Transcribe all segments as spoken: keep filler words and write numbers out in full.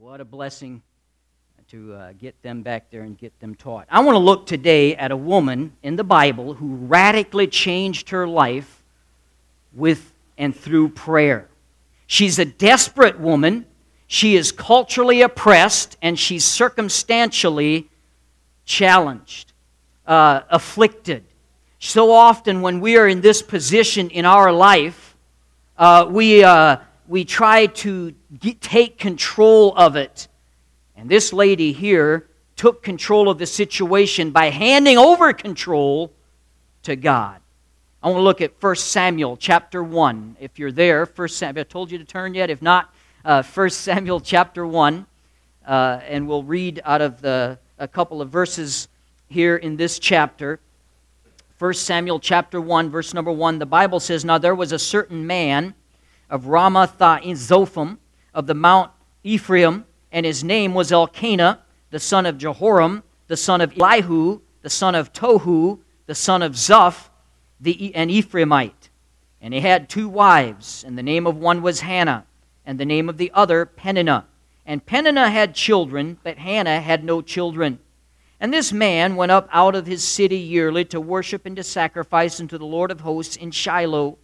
What a blessing to uh, get them back there and get them taught. I want to look today at a woman in the Bible who radically changed her life with and through prayer. She's a desperate woman. She is culturally oppressed, and she's circumstantially challenged, uh, afflicted. So often when we are in this position in our life, uh, we... Uh, We try to get, take control of it. And this lady here took control of the situation by handing over control to God. I want to look at First Samuel chapter one. If you're there, First Samuel, I told you to turn yet. If not, uh, First Samuel chapter one. Uh, and we'll read out of the a couple of verses here in this chapter. First Samuel chapter one, verse number one. The Bible says, "Now there was a certain man of Ramatha in Zophim, of the Mount Ephraim, and his name was Elkanah, the son of Jehoram, the son of Elihu, the son of Tohu, the son of Zoph, the, an Ephraimite. And he had two wives, and the name of one was Hannah, and the name of the other Peninnah. And Peninnah had children, but Hannah had no children. And this man went up out of his city yearly to worship and to sacrifice unto the Lord of hosts in Shiloh.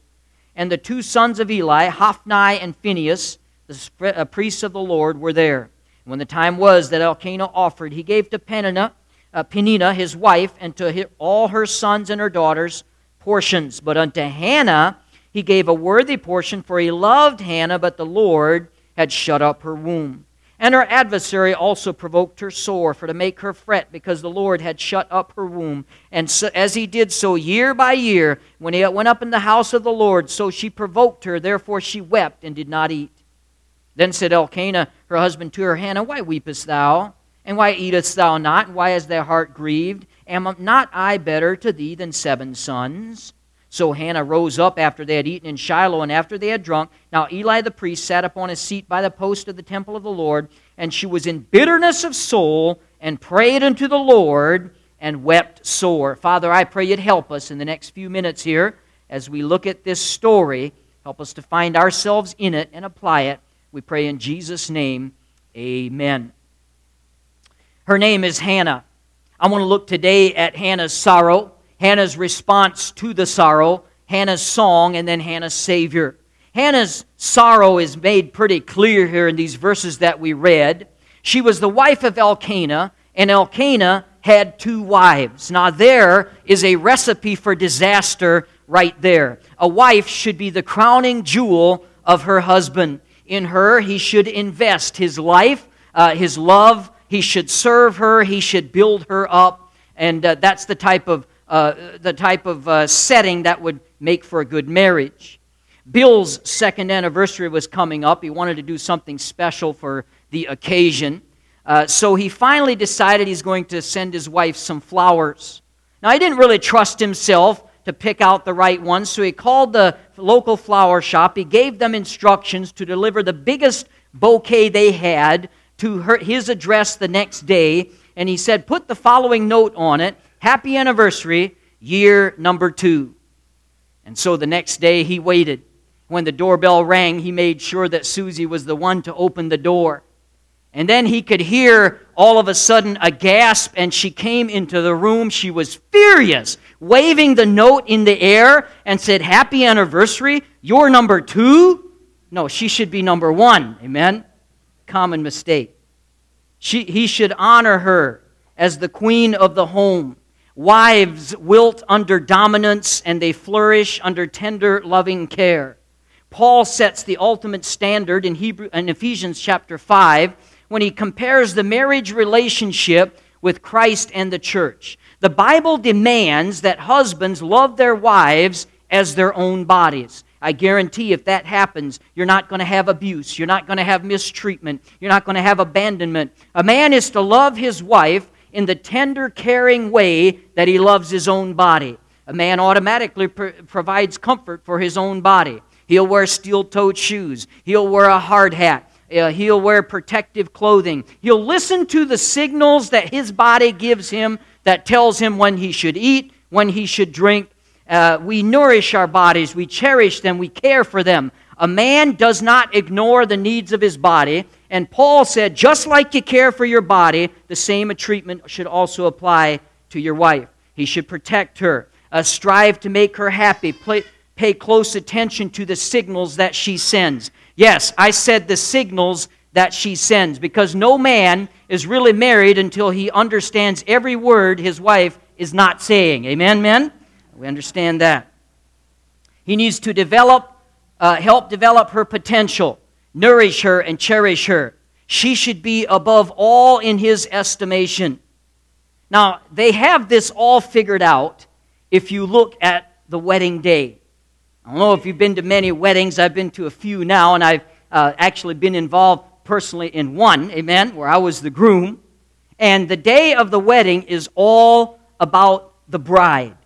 And the two sons of Eli, Hophni and Phinehas, the priests of the Lord, were there. When the time was that Elkanah offered, he gave to Peninnah, uh, Peninnah his wife, and to his, all her sons and her daughters portions. But unto Hannah he gave a worthy portion, for he loved Hannah, but the Lord had shut up her womb. And her adversary also provoked her sore, for to make her fret, because the Lord had shut up her womb. And so, as he did so year by year, when he went up in the house of the Lord, so she provoked her, therefore she wept and did not eat. Then said Elkanah, her husband, to her, Hannah, why weepest thou? And why eatest thou not? And why is thy heart grieved? Am not I better to thee than seven sons? So Hannah rose up after they had eaten in Shiloh, and after they had drunk. Now Eli the priest sat upon his seat by the post of the temple of the Lord, and she was in bitterness of soul, and prayed unto the Lord, and wept sore." Father, I pray you'd help us in the next few minutes here as we look at this story. Help us to find ourselves in it and apply it. We pray in Jesus' name, amen. Her name is Hannah. I want to look today at Hannah's sorrow, Hannah's response to the sorrow, Hannah's song, and then Hannah's Savior. Hannah's sorrow is made pretty clear here in these verses that we read. She was the wife of Elkanah, and Elkanah had two wives. Now there is a recipe for disaster right there. A wife should be the crowning jewel of her husband. In her, he should invest his life, uh, his love. He should serve her. He should build her up. And uh, that's the type of Uh, the type of uh, setting that would make for a good marriage. Bill's second anniversary was coming up. He wanted to do something special for the occasion. Uh, so he finally decided he's going to send his wife some flowers. Now, he didn't really trust himself to pick out the right ones, so he called the local flower shop. He gave them instructions to deliver the biggest bouquet they had to her, his address the next day, and he said, "Put the following note on it. Happy anniversary, year number two." And so the next day he waited. When the doorbell rang, he made sure that Susie was the one to open the door. And then he could hear all of a sudden a gasp, and she came into the room. She was furious, waving the note in the air and said, "Happy anniversary, you're number two?" No, she should be number one, amen? Common mistake. She, he should honor her as the queen of the home. Wives wilt under dominance, and they flourish under tender, loving care. Paul sets the ultimate standard in Hebrew, in Ephesians chapter five, when he compares the marriage relationship with Christ and the church. The Bible demands that husbands love their wives as their own bodies. I guarantee if that happens, you're not going to have abuse. You're not going to have mistreatment. You're not going to have abandonment. A man is to love his wife in the tender, caring way that he loves his own body. A man automatically pr- provides comfort for his own body. He'll wear steel-toed shoes. He'll wear a hard hat. Uh, he'll wear protective clothing. He'll listen to the signals that his body gives him that tells him when he should eat, when he should drink. Uh, we nourish our bodies. We cherish them. We care for them. A man does not ignore the needs of his body. And Paul said, just like you care for your body, the same treatment should also apply to your wife. He should protect her, uh, strive to make her happy, play, pay close attention to the signals that she sends. Yes, I said the signals that she sends, because no man is really married until he understands every word his wife is not saying. Amen, men? We understand that. He needs to develop, uh, help develop her potential, nourish her and cherish her. She should be above all in his estimation. Now, they have this all figured out if you look at the wedding day. I don't know if you've been to many weddings. I've been to a few now, and I've uh, actually been involved personally in one, amen, where I was the groom. And the day of the wedding is all about the bride.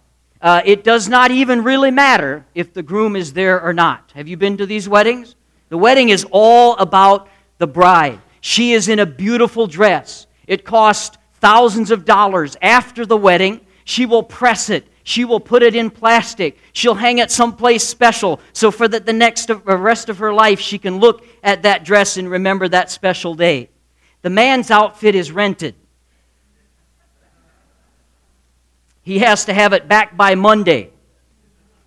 Uh, it does not even really matter if the groom is there or not. Have you been to these weddings? The wedding is all about the bride. She is in a beautiful dress. It costs thousands of dollars. After the wedding, she will press it. She will put it in plastic. She'll hang it someplace special so for that the next of, the rest of her life she can look at that dress and remember that special day. The man's outfit is rented. He has to have it back by Monday,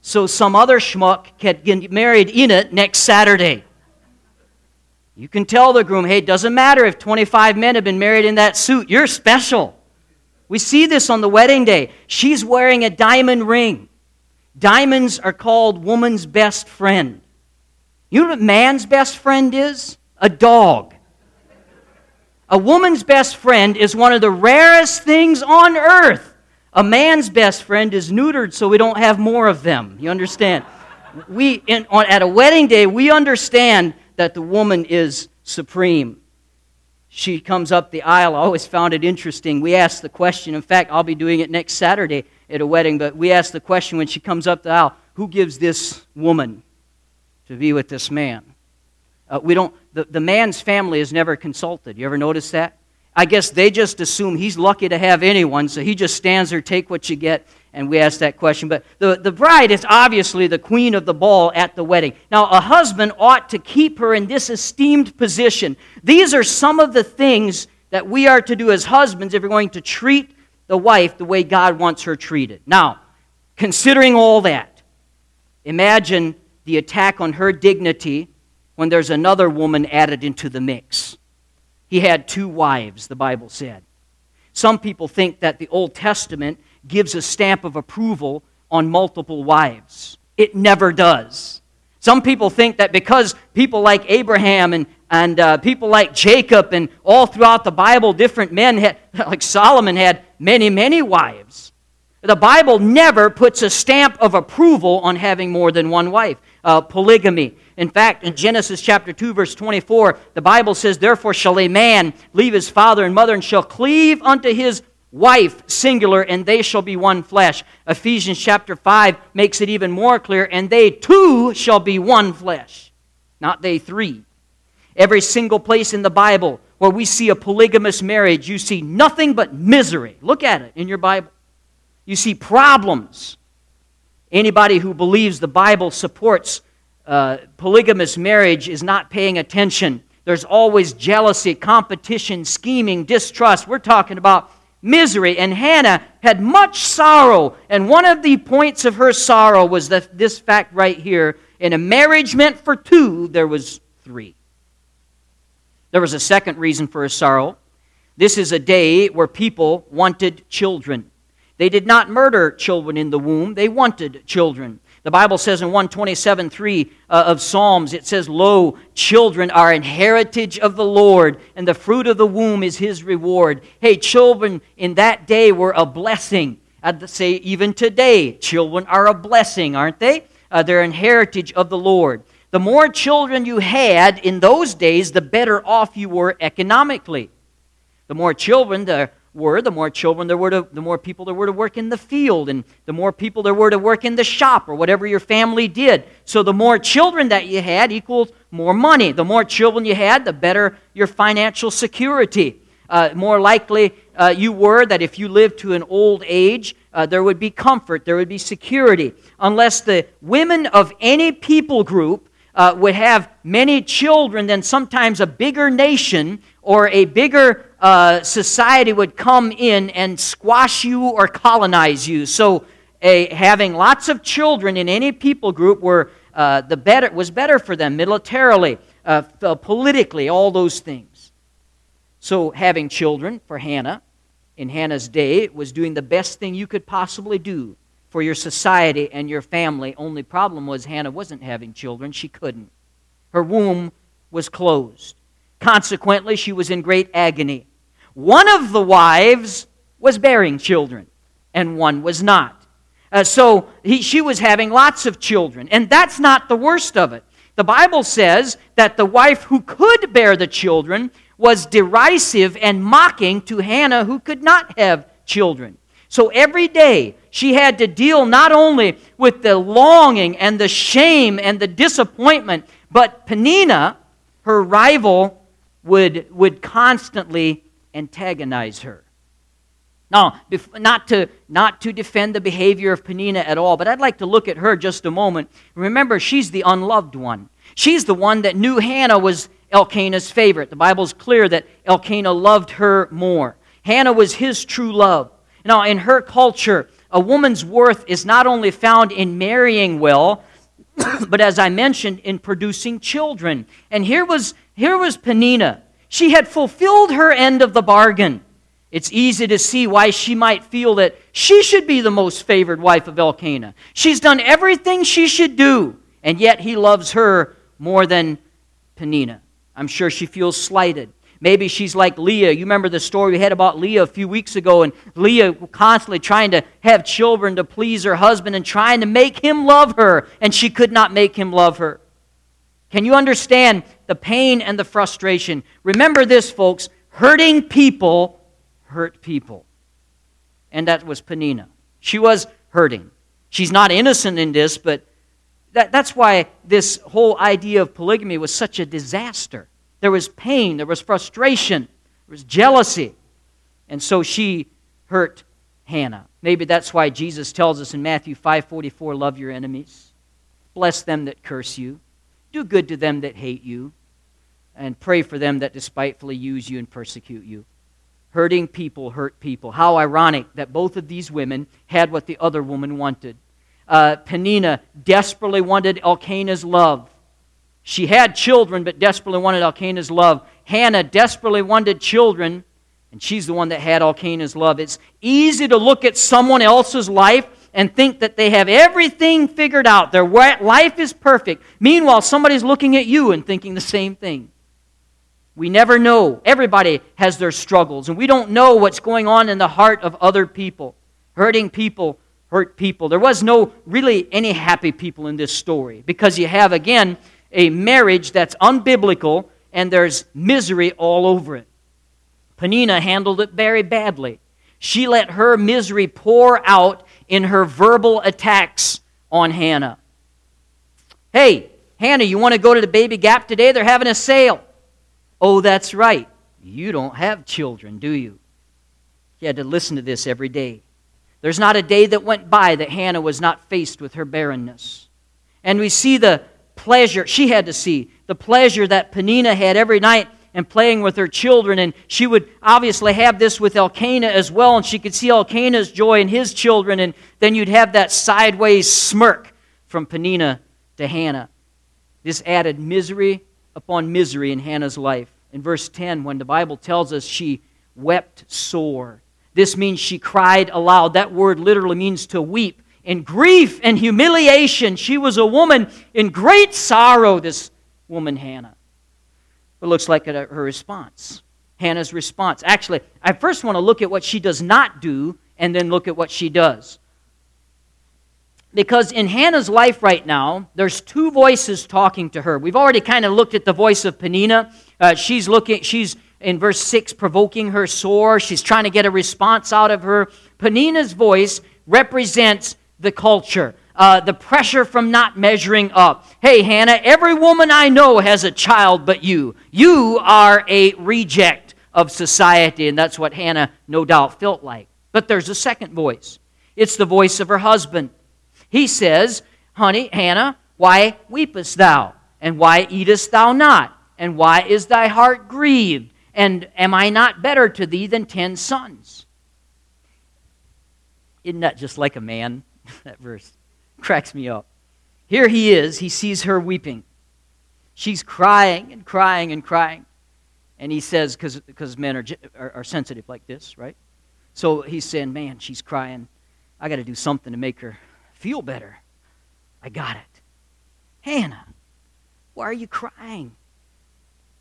so some other schmuck can get married in it next Saturday. You can tell the groom, hey, it doesn't matter if twenty-five men have been married in that suit. You're special. We see this on the wedding day. She's wearing a diamond ring. Diamonds are called woman's best friend. You know what man's best friend is? A dog. A woman's best friend is one of the rarest things on earth. A man's best friend is neutered so we don't have more of them. You understand? We in, on, at a wedding day, we understand that the woman is supreme. She comes up the aisle. I always found it interesting. We asked the question. In fact, I'll be doing it next Saturday at a wedding, but we asked the question when she comes up the aisle, who gives this woman to be with this man? Uh, we don't. The, the man's family is never consulted. You ever notice that? I guess they just assume he's lucky to have anyone, so he just stands there, take what you get, and we ask that question. But the, the bride is obviously the queen of the ball at the wedding. Now, a husband ought to keep her in this esteemed position. These are some of the things that we are to do as husbands if we're going to treat the wife the way God wants her treated. Now, considering all that, imagine the attack on her dignity when there's another woman added into the mix. He had two wives, the Bible said. Some people think that the Old Testament gives a stamp of approval on multiple wives. It never does. Some people think that because people like Abraham and, and uh, people like Jacob and all throughout the Bible, different men had, like Solomon had many, many wives. The Bible never puts a stamp of approval on having more than one wife. Uh, polygamy. In fact, in Genesis chapter two, verse twenty-four, the Bible says, therefore shall a man leave his father and mother and shall cleave unto his wife, singular, and they shall be one flesh. Ephesians chapter five makes it even more clear, and they two shall be one flesh, not they three. Every single place in the Bible where we see a polygamous marriage, you see nothing but misery. Look at it in your Bible. You see problems. Anybody who believes the Bible supports uh, polygamous marriage is not paying attention. There's always jealousy, competition, scheming, distrust. We're talking about misery. And Hannah had much sorrow. And one of the points of her sorrow was that this fact right here. In a marriage meant for two, there was three. There was a second reason for her sorrow. This is a day where people wanted children. They did not murder children in the womb. They wanted children. The Bible says in one twenty-seven three uh, of Psalms, it says, lo, children are an heritage of the Lord, and the fruit of the womb is his reward. Hey, children in that day were a blessing. I'd say even today, children are a blessing, aren't they? Uh, they're an heritage of the Lord. The more children you had in those days, the better off you were economically. The more children, the were, the more children there were, to, the more people there were to work in the field, and the more people there were to work in the shop or whatever your family did. So the more children that you had equaled more money. The more children you had, the better your financial security. Uh, more likely uh, you were that if you lived to an old age, uh, there would be comfort, there would be security. Unless the women of any people group uh, would have many children, then sometimes a bigger nation or a bigger uh, society would come in and squash you or colonize you. So a, having lots of children in any people group were uh, the better was better for them militarily, uh, politically, all those things. So having children for Hannah, in Hannah's day, it was doing the best thing you could possibly do for your society and your family. Only problem was Hannah wasn't having children. She couldn't. Her womb was closed. Consequently, she was in great agony. One of the wives was bearing children, and one was not. Uh, so he, she was having lots of children, and that's not the worst of it. The Bible says that the wife who could bear the children was derisive and mocking to Hannah, who could not have children. So every day she had to deal not only with the longing and the shame and the disappointment, but Peninnah, her rival, would, would constantly antagonize her. Now, not to, not to defend the behavior of Peninnah at all, but I'd like to look at her just a moment. Remember, she's the unloved one. She's the one that knew Hannah was Elkanah's favorite. The Bible's clear that Elkanah loved her more. Hannah was his true love. Now, in her culture, a woman's worth is not only found in marrying well, but as I mentioned, in producing children. And here was, here was Peninnah. She had fulfilled her end of the bargain. It's easy to see why she might feel that she should be the most favored wife of Elkanah. She's done everything she should do, and yet he loves her more than Peninnah. I'm sure she feels slighted. Maybe she's like Leah. You remember the story we had about Leah a few weeks ago, and Leah constantly trying to have children to please her husband and trying to make him love her, and she could not make him love her. Can you understand the pain and the frustration? Remember this, folks. Hurting people hurt people. And that was Peninnah. She was hurting. She's not innocent in this, but that, that's why this whole idea of polygamy was such a disaster. There was pain, there was frustration, there was jealousy. And so she hurt Hannah. Maybe that's why Jesus tells us in Matthew five forty-four, love your enemies, bless them that curse you, do good to them that hate you, and pray for them that despitefully use you and persecute you. Hurting people hurt people. How ironic that both of these women had what the other woman wanted. Uh, Peninnah desperately wanted Elkanah's love. She had children, but desperately wanted Elkanah's love. Hannah desperately wanted children, and she's the one that had Elkanah's love. It's easy to look at someone else's life and think that they have everything figured out. Their life is perfect. Meanwhile, somebody's looking at you and thinking the same thing. We never know. Everybody has their struggles, and we don't know what's going on in the heart of other people. Hurting people hurt people. There was no really any happy people in this story, because you have, again, a marriage that's unbiblical, and there's misery all over it. Peninnah handled it very badly. She let her misery pour out in her verbal attacks on Hannah. Hey, Hannah, you want to go to the Baby Gap today? They're having a sale. Oh, that's right. You don't have children, do you? You had to listen to this every day. There's not a day that went by that Hannah was not faced with her barrenness. And we see the pleasure she had to see, the pleasure that Peninnah had every night in playing with her children, and she would obviously have this with Elkanah as well, and she could see Elkanah's joy in his children, and then you'd have that sideways smirk from Peninnah to Hannah. This added misery upon misery in Hannah's life. In verse ten, when the Bible tells us she wept sore, this means she cried aloud. That word literally means to weep. In grief and humiliation, she was a woman in great sorrow, this woman Hannah. It looks like her response, Hannah's response. Actually, I first want to look at what she does not do and then look at what she does. Because in Hannah's life right now, there's two voices talking to her. We've already kind of looked at the voice of Peninnah. Uh, she's looking, she's in verse six, provoking her sore. She's trying to get a response out of her. Peninnah's voice represents the culture, uh, the pressure from not measuring up. Hey, Hannah, every woman I know has a child but you. You are a reject of society, and that's what Hannah no doubt felt like. But there's a second voice. It's the voice of her husband. He says, honey, Hannah, why weepest thou? And why eatest thou not? And why is thy heart grieved? And am I not better to thee than ten sons? Isn't that just like a man? That verse cracks me up. Here he is. He sees her weeping. She's crying and crying and crying. And he says, because men are, are, are sensitive like this, right? So he's saying, man, she's crying. I got to do something to make her feel better. I got it. Hannah, why are you crying?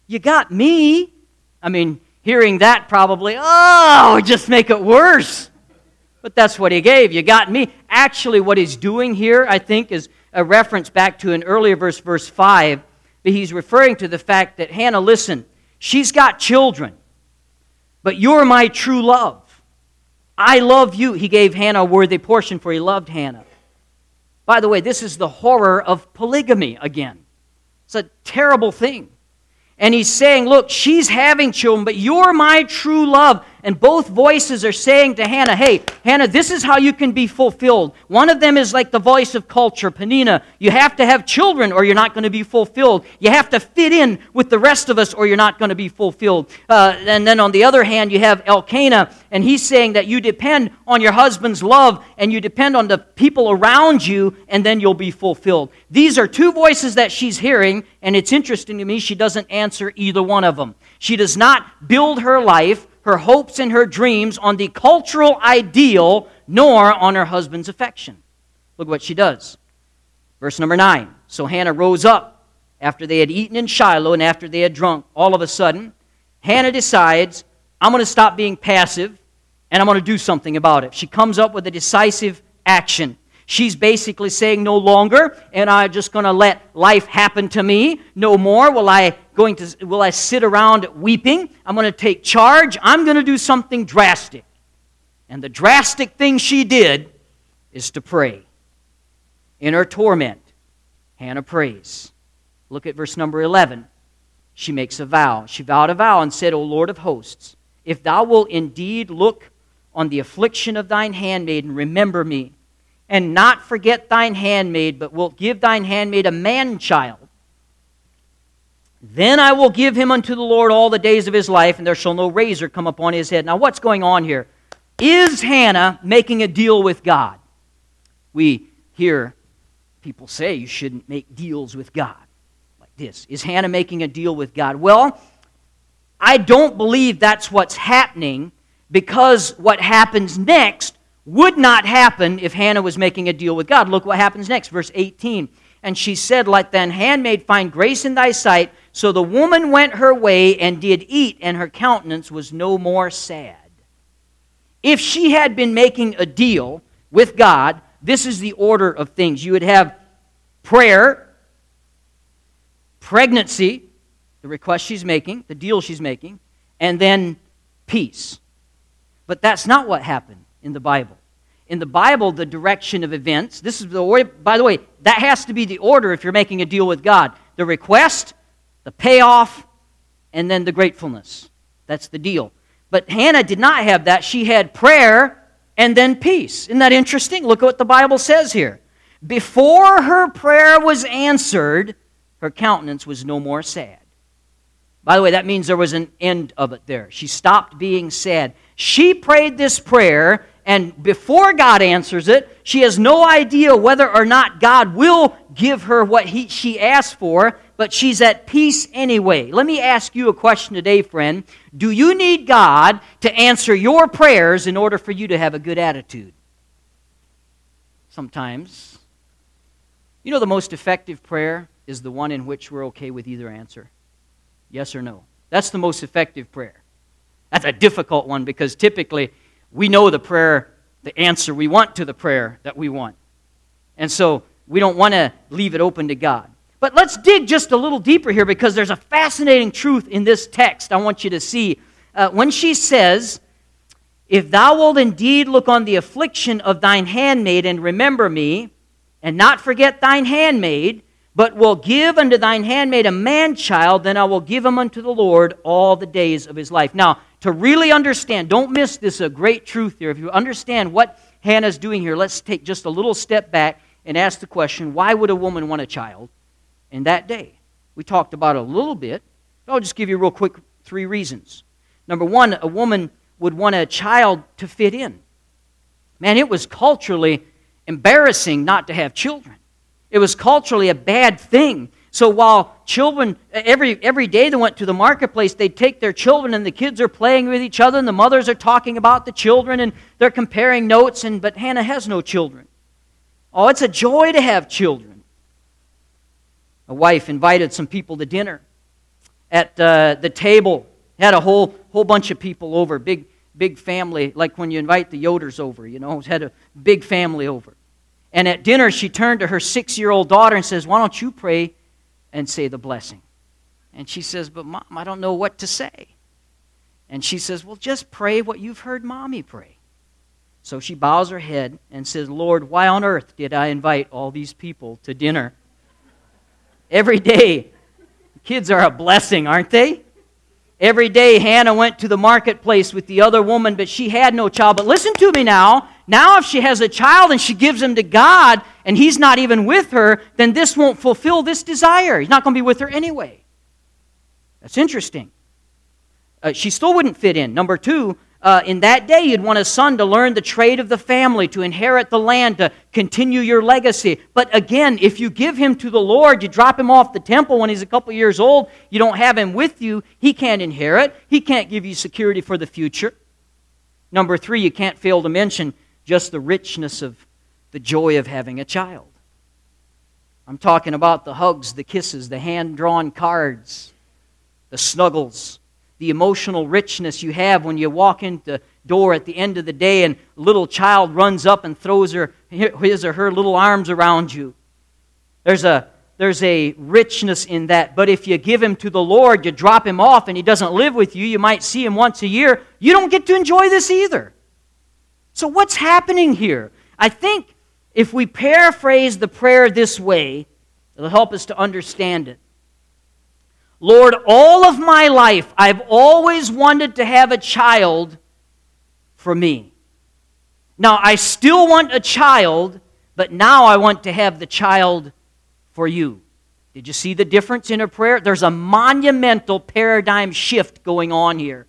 You got me. I mean, hearing that probably, oh, just make it worse. But that's what he gave. You got me. Actually, what he's doing here, I think, is a reference back to an earlier verse, verse five. But he's referring to the fact that, Hannah, listen, she's got children, but you're my true love. I love you. He gave Hannah a worthy portion, for he loved Hannah. By the way, this is the horror of polygamy again. It's a terrible thing. And he's saying, look, she's having children, but you're my true love. And both voices are saying to Hannah, hey, Hannah, this is how you can be fulfilled. One of them is like the voice of culture, Peninnah. You have to have children or you're not going to be fulfilled. You have to fit in with the rest of us or you're not going to be fulfilled. Uh, and then on the other hand, you have Elkanah, and he's saying that you depend on your husband's love and you depend on the people around you, and then you'll be fulfilled. These are two voices that she's hearing, and it's interesting to me she doesn't answer either one of them. She does not build her life, her hopes and her dreams on the cultural ideal, nor on her husband's affection. Look what she does. Verse number nine. So Hannah rose up after they had eaten in Shiloh and after they had drunk. All of a sudden, Hannah decides, I'm going to stop being passive and I'm going to do something about it. She comes up with a decisive action. She's basically saying no longer, and I'm just going to let life happen to me. No more will I going to will I sit around weeping. I'm going to take charge. I'm going to do something drastic. And the drastic thing she did is to pray. In her torment, Hannah prays. Look at verse number eleven. She makes a vow. She vowed a vow and said, O Lord of hosts, if thou wilt indeed look on the affliction of thine handmaid and remember me, and not forget thine handmaid, but wilt give thine handmaid a man-child. Then I will give him unto the Lord all the days of his life, and there shall no razor come upon his head. Now what's going on here? Is Hannah making a deal with God? We hear people say you shouldn't make deals with God like this. Is Hannah making a deal with God? Well, I don't believe that's what's happening, because what happens next would not happen if Hannah was making a deal with God. Look what happens next, verse eighteen. And she said, Let thine handmaid find grace in thy sight. So the woman went her way and did eat, and her countenance was no more sad. If she had been making a deal with God, this is the order of things. You would have prayer, pregnancy, the request she's making, the deal she's making, and then peace. But that's not what happened in the Bible. In the Bible, the direction of events, this is the order, by the way, that has to be the order if you're making a deal with God. The request, the payoff, and then the gratefulness. That's the deal. But Hannah did not have that. She had prayer and then peace. Isn't that interesting? Look at what the Bible says here. Before her prayer was answered, her countenance was no more sad. By the way, that means there was an end of it there. She stopped being sad. She prayed this prayer, and before God answers it, she has no idea whether or not God will give her what he, she asked for, but she's at peace anyway. Let me ask you a question today, friend. Do you need God to answer your prayers in order for you to have a good attitude? Sometimes. You know, the most effective prayer is the one in which we're okay with either answer. Yes or no. That's the most effective prayer. That's a difficult one, because typically we know the prayer, the answer we want to the prayer that we want. And so we don't want to leave it open to God. But let's dig just a little deeper here, because there's a fascinating truth in this text I want you to see. Uh, when she says, If thou wilt indeed look on the affliction of thine handmaid and remember me, and not forget thine handmaid, but will give unto thine handmaid a man-child, then I will give him unto the Lord all the days of his life. Now, to really understand, don't miss this, a great truth here. If you understand what Hannah's doing here, let's take just a little step back and ask the question, why would a woman want a child in that day? we talked about a little bit. But I'll just give you real quick three reasons. Number one, a woman would want a child to fit in. Man, it was culturally embarrassing not to have children. It was culturally a bad thing. So while children, every every day they went to the marketplace, they'd take their children and the kids are playing with each other and the mothers are talking about the children and they're comparing notes, and but Hannah has no children. Oh, it's a joy to have children. A wife invited some people to dinner. At uh, the table, had a whole whole bunch of people over, big big family, like when you invite the Yoders over, you know, had a big family over. And at dinner, she turned to her six-year-old daughter and says, "Why don't you pray and say the blessing?" And she says, "But Mom, I don't know what to say." And she says, "Well, just pray what you've heard Mommy pray." So she bows her head and says, "Lord, why on earth did I invite all these people to dinner?" Every day, kids are a blessing, aren't they? Every day, Hannah went to the marketplace with the other woman, but she had no child. But listen to me now. Now if she has a child and she gives him to God and he's not even with her, then this won't fulfill this desire. He's not going to be with her anyway. That's interesting. Uh, she still wouldn't fit in. Number two, uh, in that day you'd want a son to learn the trade of the family, to inherit the land, to continue your legacy. But again, if you give him to the Lord, you drop him off the temple when he's a couple years old, you don't have him with you, he can't inherit, he can't give you security for the future. Number three, you can't fail to mention just the richness of the joy of having a child. I'm talking about the hugs, the kisses, the hand-drawn cards, the snuggles, the emotional richness you have when you walk in the door at the end of the day and a little child runs up and throws her, his or her little arms around you. There's a, there's a richness in that. But if you give him to the Lord, you drop him off and he doesn't live with you, you might see him once a year, you don't get to enjoy this either. So what's happening here? I think if we paraphrase the prayer this way, it'll help us to understand it. Lord, all of my life, I've always wanted to have a child for me. Now, I still want a child, but now I want to have the child for you. Did you see the difference in her prayer? There's a monumental paradigm shift going on here.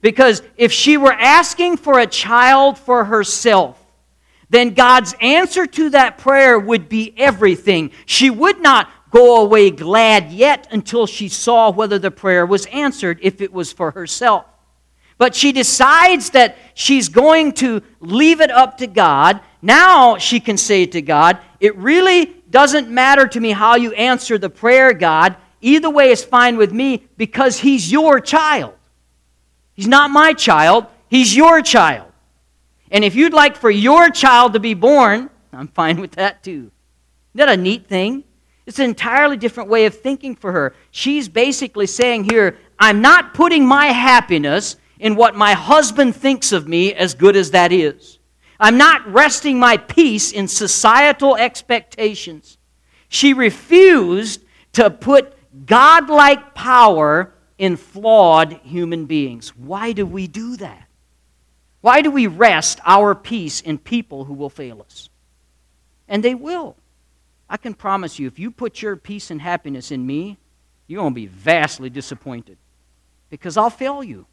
Because if she were asking for a child for herself, then God's answer to that prayer would be everything. She would not go away glad yet until she saw whether the prayer was answered if it was for herself. But she decides that she's going to leave it up to God. Now she can say to God, "It really doesn't matter to me how you answer the prayer, God. Either way is fine with me because he's your child. He's not my child. He's your child. And if you'd like for your child to be born, I'm fine with that too." Isn't that a neat thing? It's an entirely different way of thinking for her. She's basically saying here, I'm not putting my happiness in what my husband thinks of me, as good as that is. I'm not resting my peace in societal expectations. She refused to put God-like power in flawed human beings. Why do we do that? Why do we rest our peace in people who will fail us? And they will. I can promise you, if you put your peace and happiness in me, you're going to be vastly disappointed because I'll fail you.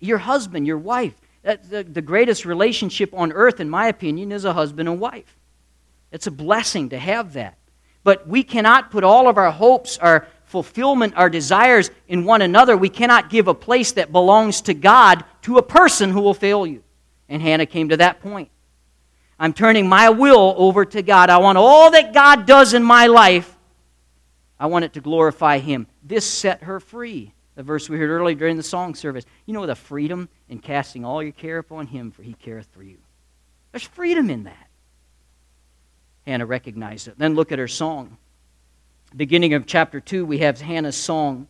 Your husband, your wife, that, the, the greatest relationship on earth, in my opinion, is a husband and wife. It's a blessing to have that. But we cannot put all of our hopes, our fulfillment, our desires in one another. We cannot give a place that belongs to God to a person who will fail you. And Hannah came to that point. I'm turning my will over to God. I want all that God does in my life, I want it to glorify Him. This set her free. The verse we heard earlier during the song service. You know, the freedom in casting all your care upon Him, for He careth for you. There's freedom in that. Hannah recognized it. Then look at her song. Beginning of chapter two, we have Hannah's song.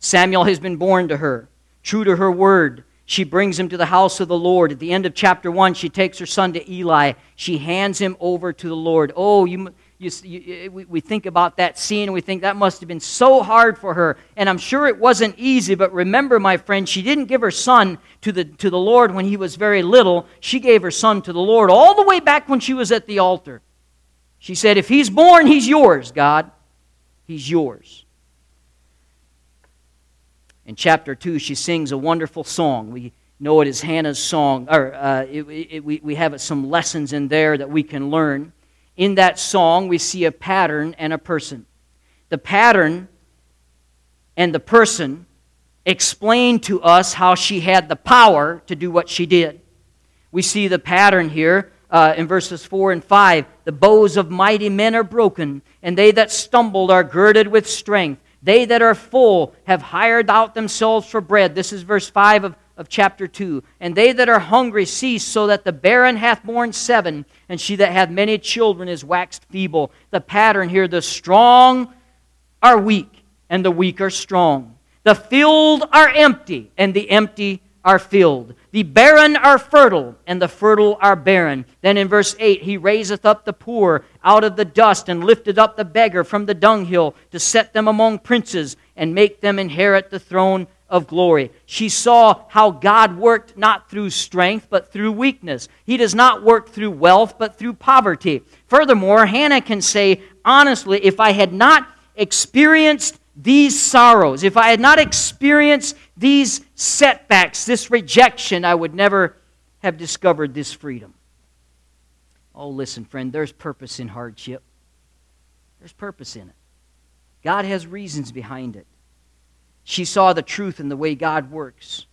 Samuel has been born to her. True to her word, she brings him to the house of the Lord. At the end of chapter one, she takes her son to Eli. She hands him over to the Lord. Oh, you, you, you we, we think about that scene, and we think that must have been so hard for her. And I'm sure it wasn't easy, but remember, my friend, she didn't give her son to the, to the Lord when he was very little. She gave her son to the Lord all the way back when she was at the altar. She said, if he's born, he's yours, God. He's yours. In chapter two, she sings a wonderful song. We know it is Hannah's song, or uh, it, it, we, we have some lessons in there that we can learn. In that song, we see a pattern and a person. The pattern and the person explain to us how she had the power to do what she did. We see the pattern here uh, in verses four and five. The bows of mighty men are broken, and they that stumbled are girded with strength. They that are full have hired out themselves for bread. This is verse five of, of chapter two. And they that are hungry cease, so that the barren hath borne seven, and she that hath many children is waxed feeble. The pattern here, the strong are weak, and the weak are strong. The filled are empty, and the empty are filled. The barren are fertile, and the fertile are barren. Then in verse eight, he raiseth up the poor out of the dust, and lifteth up the beggar from the dunghill, to set them among princes, and make them inherit the throne of glory. She saw how God worked not through strength, but through weakness. He does not work through wealth, but through poverty. Furthermore, Hannah can say, honestly, if I had not experienced these sorrows, if I had not experienced these setbacks, this rejection, I would never have discovered this freedom. Oh, listen, friend, there's purpose in hardship. There's purpose in it. God has reasons behind it. She saw the truth in the way God works.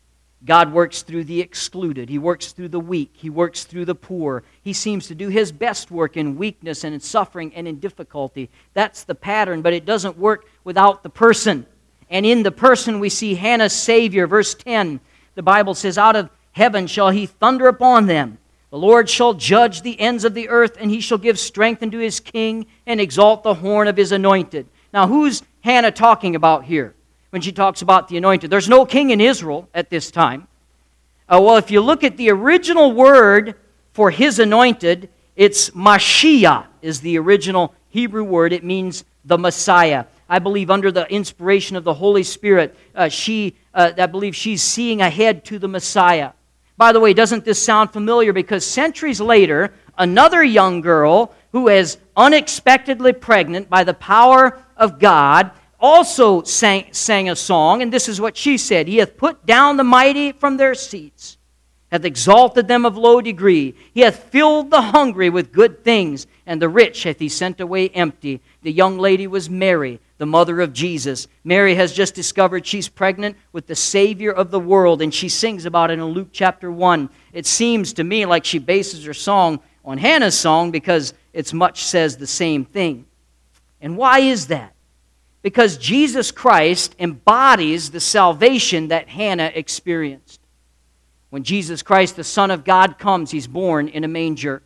God works through the excluded. He works through the weak. He works through the poor. He seems to do His best work in weakness and in suffering and in difficulty. That's the pattern, but it doesn't work without the person. And in the person we see Hannah's Savior. Verse ten, the Bible says, out of heaven shall He thunder upon them. The Lord shall judge the ends of the earth, and He shall give strength unto His king, and exalt the horn of His anointed. Now, who's Hannah talking about here when she talks about the anointed? There's no king in Israel at this time. Uh, well, if you look at the original word for His anointed, it's Mashiach is the original Hebrew word. It means the Messiah. I believe under the inspiration of the Holy Spirit, uh, she, uh, I believe she's seeing ahead to the Messiah. By the way, doesn't this sound familiar? Because centuries later, another young girl who is unexpectedly pregnant by the power of God also sang, sang a song, and this is what she said. He hath put down the mighty from their seats, hath exalted them of low degree. He hath filled the hungry with good things, and the rich hath He sent away empty. The young lady was Mary, the mother of Jesus. Mary has just discovered she's pregnant with the Savior of the world, and she sings about it in Luke chapter one. It seems to me like she bases her song on Hannah's song because it's much says the same thing. And why is that? Because Jesus Christ embodies the salvation that Hannah experienced. When Jesus Christ, the Son of God, comes, He's born in a manger.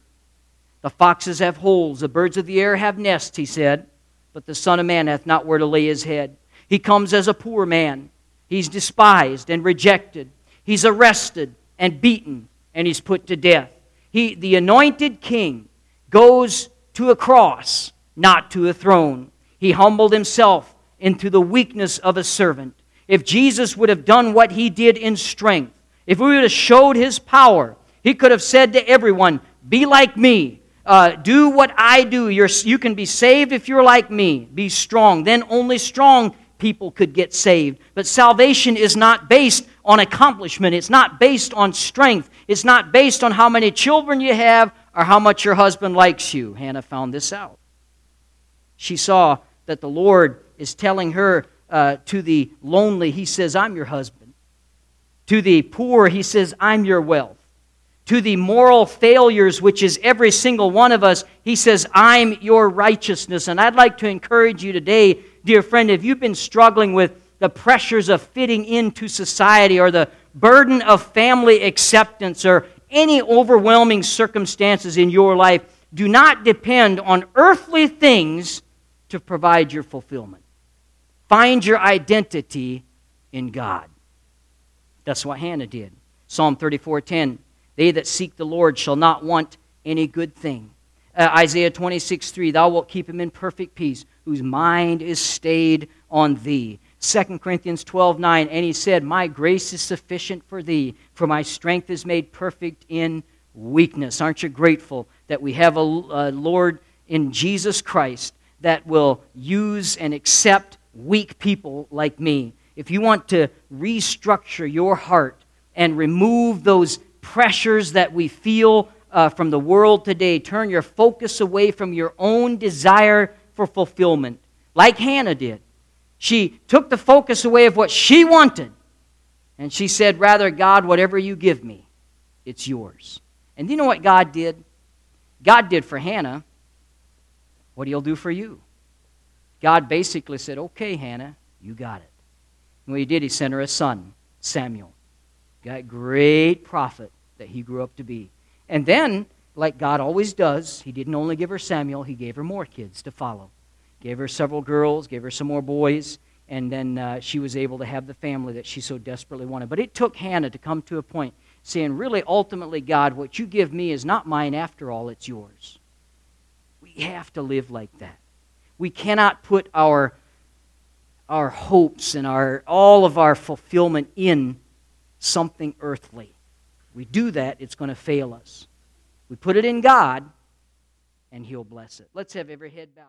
The foxes have holes, the birds of the air have nests, He said, but the Son of Man hath not where to lay His head. He comes as a poor man. He's despised and rejected. He's arrested and beaten, and He's put to death. He, the anointed king, goes to a cross, not to a throne. He humbled Himself into the weakness of a servant. If Jesus would have done what He did in strength, if we would have showed His power, He could have said to everyone, be like me, uh, do what I do. You're, you can be saved if you're like me. Be strong. Then only strong people could get saved. But salvation is not based on accomplishment. It's not based on strength. It's not based on how many children you have or how much your husband likes you. Hannah found this out. She saw that the Lord is telling her uh, to the lonely, He says, I'm your husband. To the poor, He says, I'm your wealth. To the moral failures, which is every single one of us, He says, I'm your righteousness. And I'd like to encourage you today, dear friend, if you've been struggling with the pressures of fitting into society or the burden of family acceptance or any overwhelming circumstances in your life, do not depend on earthly things to provide your fulfillment. Find your identity in God. That's what Hannah did. Psalm thirty-four ten, they that seek the Lord shall not want any good thing. Uh, Isaiah twenty-six three, thou wilt keep him in perfect peace, whose mind is stayed on thee. Second Corinthians twelve nine, and he said, my grace is sufficient for thee, for my strength is made perfect in weakness. Aren't you grateful that we have a, a Lord in Jesus Christ that will use and accept weak people like me. If you want to restructure your heart and remove those pressures that we feel uh, from the world today, turn your focus away from your own desire for fulfillment, like Hannah did. She took the focus away of what she wanted, and she said, rather, God, whatever you give me, it's yours. And you know what God did? God did for Hannah what he'll do for you. God basically said, okay, Hannah, you got it. And what he did, he sent her a son, Samuel, that great prophet that he grew up to be. And then, like God always does, he didn't only give her Samuel, he gave her more kids to follow. Gave her several girls, gave her some more boys, and then uh, she was able to have the family that she so desperately wanted. But it took Hannah to come to a point saying, really, ultimately, God, what you give me is not mine after all, it's yours. We have to live like that. We cannot put our our hopes and our all of our fulfillment in something earthly. We do that, it's going to fail us. We put it in God, and he'll bless it. Let's have every head bowed.